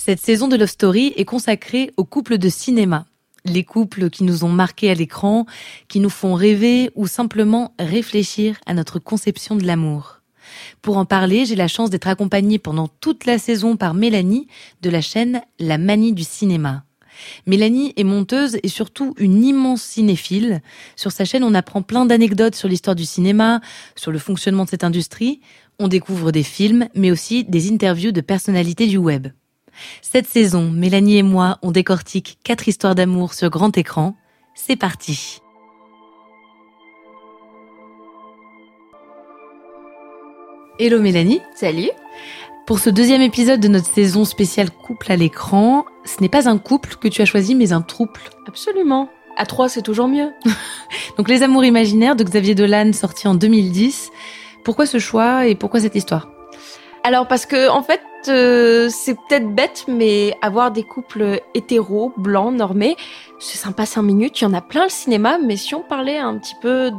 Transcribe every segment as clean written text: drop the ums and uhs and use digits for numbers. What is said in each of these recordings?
Cette saison de Love Story est consacrée aux couples de cinéma. Les couples qui nous ont marqués à l'écran, qui nous font rêver ou simplement réfléchir à notre conception de l'amour. Pour en parler, j'ai la chance d'être accompagnée pendant toute la saison par Mélanie de la chaîne La Manie du Cinéma. Mélanie est monteuse et surtout une immense cinéphile. Sur sa chaîne, on apprend plein d'anecdotes sur l'histoire du cinéma, sur le fonctionnement de cette industrie. On découvre des films, mais aussi des interviews de personnalités du web. Cette saison, Mélanie et moi, on décortique 4 histoires d'amour sur grand écran. C'est parti! Hello Mélanie. Salut. Pour ce deuxième épisode de notre saison spéciale couple à l'écran, ce n'est pas un couple que tu as choisi, mais un trouble. Absolument. À 3, c'est toujours mieux. Donc, Les amours imaginaires de Xavier Dolan, sorti en 2010. Pourquoi ce choix et pourquoi cette histoire? Alors, parce que, en fait, c'est peut-être bête, mais avoir des couples hétéros, blancs, normés, c'est sympa 5 minutes. Il y en a plein le cinéma, mais si on parlait un petit peu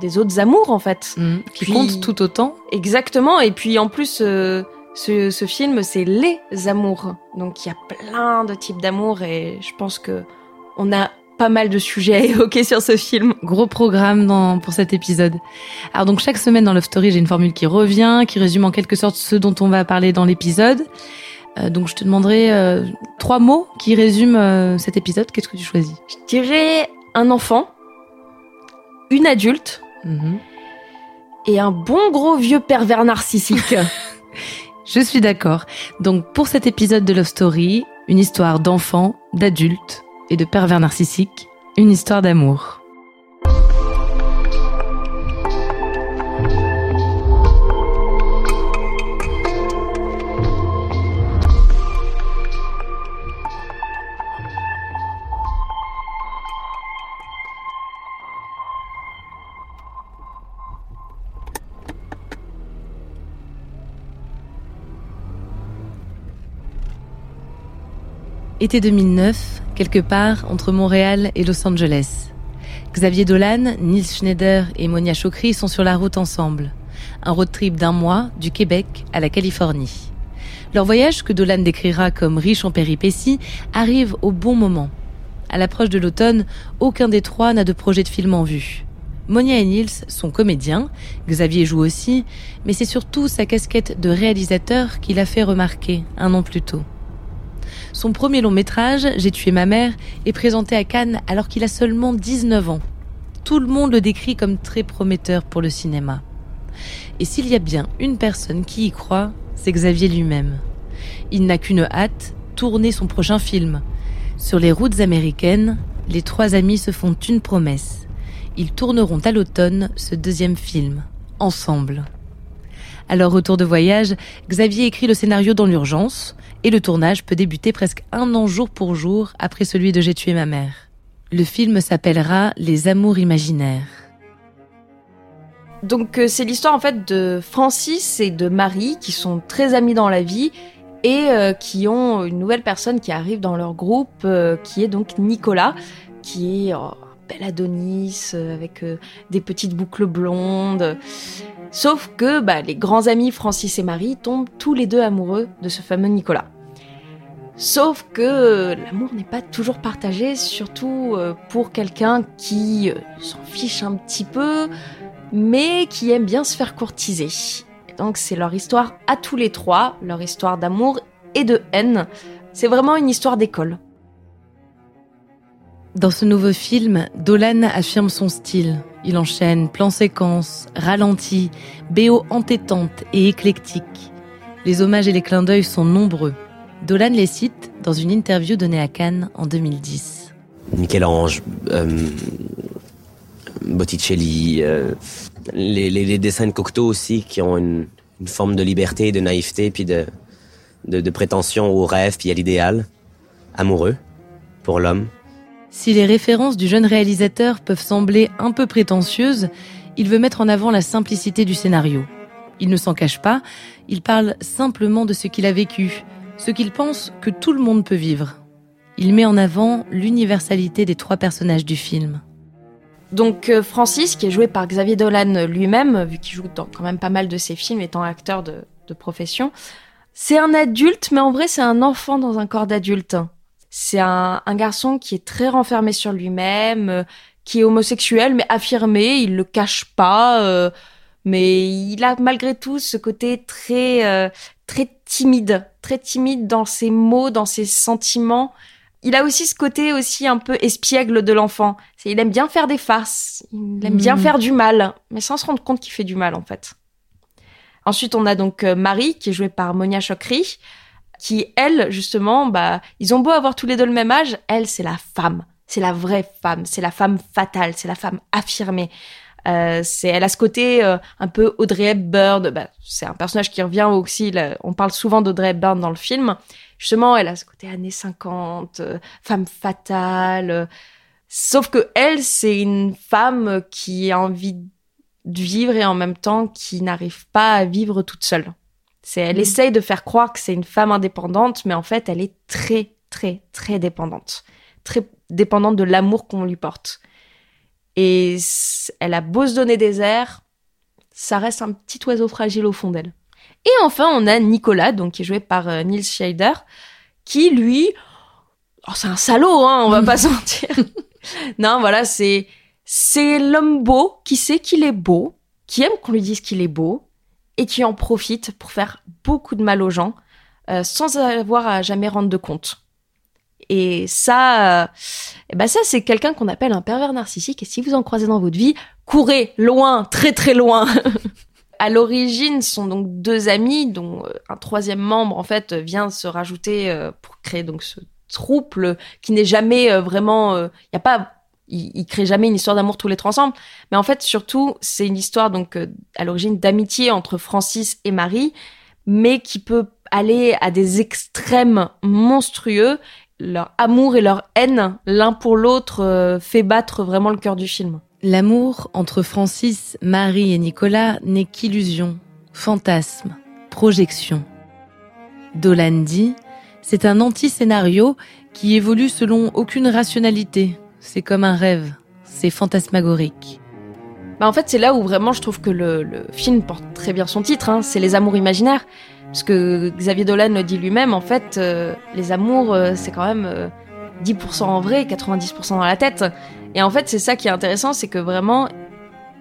des autres amours, en fait. Qui comptent tout autant. Exactement. Et puis, en plus... Ce film, c'est Les amours. Donc, il y a plein de types d'amour et je pense que on a pas mal de sujets à évoquer sur ce film. Gros programme pour cet épisode. Alors, donc, chaque semaine dans Love Story, j'ai une formule qui revient, qui résume en quelque sorte ce dont on va parler dans l'épisode. Donc, je te demanderai 3 mots qui résument cet épisode. Qu'est-ce que tu choisis? Je dirais un enfant, une adulte et un bon gros vieux pervers narcissique. Je suis d'accord. Donc, pour cet épisode de Love Story, une histoire d'enfants, d'adultes et de pervers narcissiques, une histoire d'amour. Été 2009, quelque part entre Montréal et Los Angeles. Xavier Dolan, Niels Schneider et Monia Chokri sont sur la route ensemble. Un road trip d'1 mois du Québec à la Californie. Leur voyage, que Dolan décrira comme riche en péripéties, arrive au bon moment. À l'approche de l'automne, aucun des 3 n'a de projet de film en vue. Monia et Niels sont comédiens, Xavier joue aussi, mais c'est surtout sa casquette de réalisateur qui l'a fait remarquer 1 an plus tôt. Son premier long métrage, J'ai tué ma mère, est présenté à Cannes alors qu'il a seulement 19 ans. Tout le monde le décrit comme très prometteur pour le cinéma. Et s'il y a bien une personne qui y croit, c'est Xavier lui-même. Il n'a qu'une hâte, tourner son prochain film. Sur les routes américaines, les 3 amis se font une promesse. Ils tourneront à l'automne ce 2e film, ensemble. À leur retour de voyage, Xavier écrit le scénario dans l'urgence et le tournage peut débuter presque 1 an jour pour jour après celui de J'ai tué ma mère. Le film s'appellera Les amours imaginaires. Donc c'est l'histoire en fait de Francis et de Marie qui sont très amis dans la vie et qui ont une nouvelle personne qui arrive dans leur groupe qui est donc Nicolas qui est un bel Adonis avec des petites boucles blondes. Sauf que les grands amis Francis et Marie tombent tous les 2 amoureux de ce fameux Nicolas. Sauf que l'amour n'est pas toujours partagé, surtout pour quelqu'un qui s'en fiche un petit peu, mais qui aime bien se faire courtiser. Et donc c'est leur histoire à tous les 3, leur histoire d'amour et de haine. C'est vraiment une histoire d'école. Dans ce nouveau film, Dolan affirme son style. Il enchaîne plans-séquences, ralentis, BO entêtantes et éclectiques. Les hommages et les clins d'œil sont nombreux. Dolan les cite dans une interview donnée à Cannes en 2010. Michel-Ange, Botticelli, les dessins de Cocteau aussi qui ont une forme de liberté, de naïveté, puis de prétention au rêve, puis à l'idéal amoureux pour l'homme. Si les références du jeune réalisateur peuvent sembler un peu prétentieuses, il veut mettre en avant la simplicité du scénario. Il ne s'en cache pas, il parle simplement de ce qu'il a vécu, ce qu'il pense que tout le monde peut vivre. Il met en avant l'universalité des 3 personnages du film. Donc Francis, qui est joué par Xavier Dolan lui-même, vu qu'il joue dans quand même pas mal de ses films, étant acteur de profession, C'est un adulte, mais en vrai, c'est un enfant dans un corps d'adulte. C'est un garçon qui est très renfermé sur lui-même, qui est homosexuel, mais affirmé, il le cache pas, mais il a malgré tout ce côté très timide dans ses mots, dans ses sentiments. Il a aussi ce côté aussi un peu espiègle de l'enfant. Il aime bien faire des farces, il aime bien faire du mal, mais sans se rendre compte qu'il fait du mal en fait. Ensuite, on a donc Marie, qui est jouée par Monia Chokri, qui, elle, justement, ils ont beau avoir tous les deux le même âge, elle, c'est la femme. C'est la vraie femme. C'est la femme fatale. C'est la femme affirmée. Elle a ce côté un peu Audrey Hepburn. C'est un personnage qui revient aussi. Là, on parle souvent d'Audrey Hepburn dans le film. Justement, elle a ce côté années 50, femme fatale. Sauf que elle, c'est une femme qui a envie de vivre et en même temps qui n'arrive pas à vivre toute seule. Elle essaye de faire croire que c'est une femme indépendante, mais en fait, elle est très, très, très dépendante. Très dépendante de l'amour qu'on lui porte. Et elle a beau se donner des airs, ça reste un petit oiseau fragile au fond d'elle. Et enfin, on a Nicolas, donc, qui est joué par Niels Schneider, qui, lui... Oh, c'est un salaud, hein, on va pas se mentir. Non, voilà, c'est l'homme beau qui sait qu'il est beau, qui aime qu'on lui dise qu'il est beau, et qui en profite pour faire beaucoup de mal aux gens, sans avoir à jamais rendre de compte. Et ça, ça c'est quelqu'un qu'on appelle un pervers narcissique, et si vous en croisez dans votre vie, courez loin, très très loin. À l'origine, ce sont donc deux amis, dont un troisième membre, en fait, vient se rajouter pour créer donc ce trouble qui n'est jamais vraiment... Ils créent jamais une histoire d'amour tous les trois ensemble. Mais en fait, surtout, c'est une histoire, donc, à l'origine d'amitié entre Francis et Marie, mais qui peut aller à des extrêmes monstrueux. Leur amour et leur haine, l'un pour l'autre, fait battre vraiment le cœur du film. L'amour entre Francis, Marie et Nicolas n'est qu'illusion, fantasme, projection. Dolan dit, c'est un anti-scénario qui évolue selon aucune rationalité. C'est comme un rêve, c'est fantasmagorique. En fait, c'est là où vraiment je trouve que le film porte très bien son titre, hein, c'est Les amours imaginaires. Parce que Xavier Dolan le dit lui-même, en fait, les amours, c'est quand même 10% en vrai, 90% dans la tête. Et en fait, c'est ça qui est intéressant, c'est que vraiment,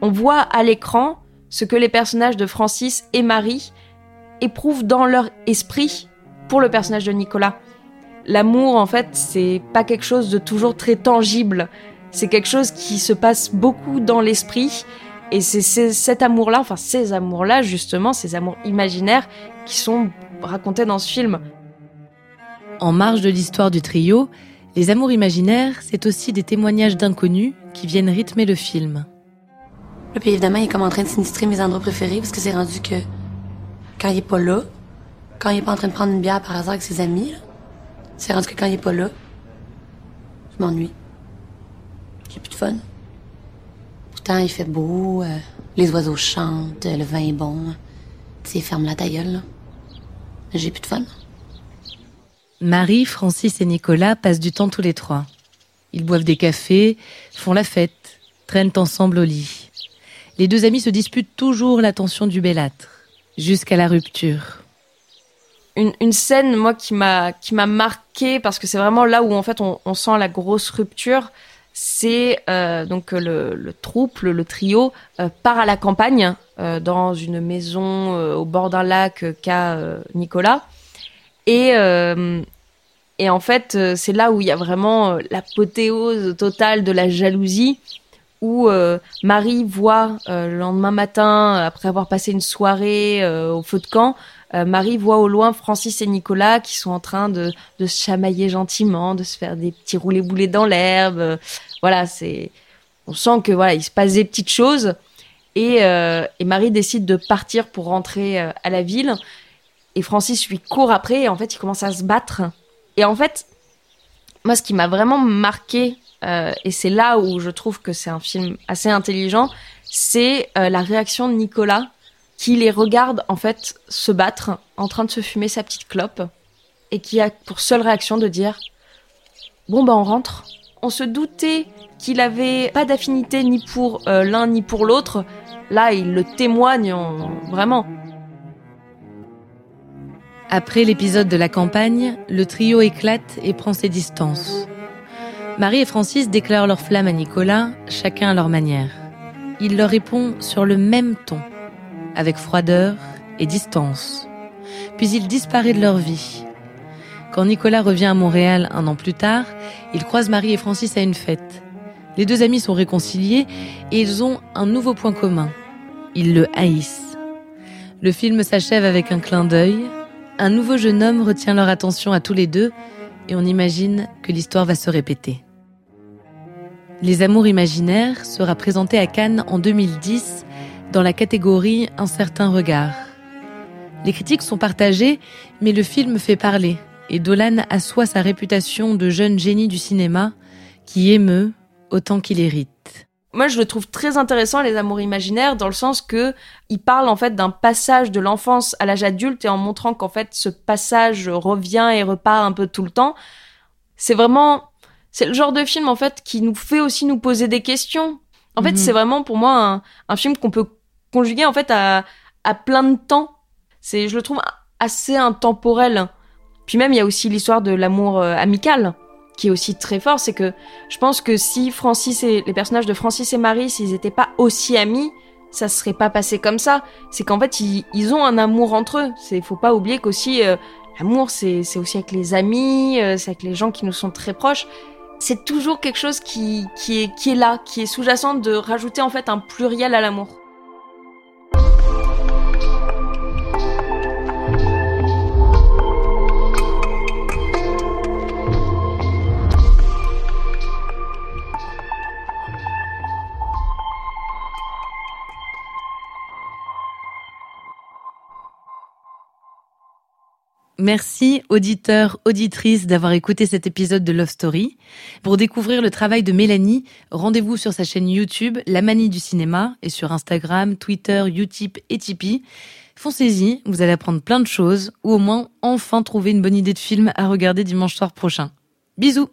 on voit à l'écran ce que les personnages de Francis et Marie éprouvent dans leur esprit pour le personnage de Nicolas. L'amour, en fait, c'est pas quelque chose de toujours très tangible. C'est quelque chose qui se passe beaucoup dans l'esprit. Et c'est cet amour-là, enfin ces amours-là, justement, ces amours imaginaires qui sont racontés dans ce film. En marge de l'histoire du trio, les amours imaginaires, c'est aussi des témoignages d'inconnus qui viennent rythmer le film. Là, puis évidemment, il est comme en train de sinistrer mes endroits préférés parce que c'est rendu que quand il est pas là, quand il est pas en train de prendre une bière par hasard avec ses amis... Là, c'est rendu que quand il est pas là, je m'ennuie. J'ai plus de fun. Pourtant, il fait beau, les oiseaux chantent, le vin est bon. Tu sais, ferme-la ta gueule, là. J'ai plus de fun. Marie, Francis et Nicolas passent du temps tous les trois. Ils boivent des cafés, font la fête, traînent ensemble au lit. Les deux amis se disputent toujours l'attention du bellâtre, jusqu'à la rupture. Une scène, moi, qui m'a marquée, parce que c'est vraiment là où, en fait, on sent la grosse rupture, c'est donc le troupe, le trio, part à la campagne, dans une maison au bord d'un lac qu'a Nicolas. Et en fait, c'est là où il y a vraiment l'apothéose totale de la jalousie, où Marie voit le lendemain matin, après avoir passé une soirée au feu de camp, Marie voit au loin Francis et Nicolas qui sont en train de se chamailler gentiment, de se faire des petits roulés-boulés dans l'herbe. Voilà, on sent que voilà, il se passe des petites choses. Et Marie décide de partir pour rentrer à la ville. Et Francis lui court après et en fait, il commence à se battre. Et en fait, moi, ce qui m'a vraiment marquée, et c'est là où je trouve que c'est un film assez intelligent, c'est la réaction de Nicolas qui les regarde en fait se battre, en train de se fumer sa petite clope, et qui a pour seule réaction de dire « Bon, on rentre ». On se doutait qu'il avait pas d'affinité ni pour l'un ni pour l'autre. Là, il le témoigne vraiment. Après l'épisode de la campagne, le trio éclate et prend ses distances. Marie et Francis déclarent leur flamme à Nicolas, chacun à leur manière. Il leur répond sur le même ton, avec froideur et distance. Puis il disparaît de leur vie. Quand Nicolas revient à Montréal 1 an plus tard, il croise Marie et Francis à une fête. Les deux amis sont réconciliés et ils ont un nouveau point commun. Ils le haïssent. Le film s'achève avec un clin d'œil. Un nouveau jeune homme retient leur attention à tous les deux et on imagine que l'histoire va se répéter. Les amours imaginaires sera présenté à Cannes en 2010 dans la catégorie Un certain regard. Les critiques sont partagées, mais le film fait parler et Dolan assoit sa réputation de jeune génie du cinéma qui émeut autant qu'il hérite. Moi, je le trouve très intéressant, Les amours imaginaires, dans le sens que il parle en fait d'un passage de l'enfance à l'âge adulte et en montrant qu'en fait ce passage revient et repart un peu tout le temps. C'est le genre de film en fait qui nous fait aussi nous poser des questions. En fait, c'est vraiment pour moi un film qu'on peut conjuguer en fait à plein de temps. Je le trouve assez intemporel. Puis même, il y a aussi l'histoire de l'amour amical, qui est aussi très fort, c'est que je pense que si les personnages de Francis et Marie, s'ils n'étaient pas aussi amis, ça ne serait pas passé comme ça. C'est qu'en fait, ils ont un amour entre eux. Il ne faut pas oublier qu'aussi, l'amour, c'est aussi avec les amis, c'est avec les gens qui nous sont très proches. C'est toujours quelque chose qui est là, qui est sous-jacent, de rajouter en fait un pluriel à l'amour. Merci, auditeurs, auditrices, d'avoir écouté cet épisode de Love Story. Pour découvrir le travail de Mélanie, rendez-vous sur sa chaîne YouTube, La Manie du Cinéma, et sur Instagram, Twitter, Utip et Tipeee. Foncez-y, vous allez apprendre plein de choses, ou au moins, enfin trouver une bonne idée de film à regarder dimanche soir prochain. Bisous!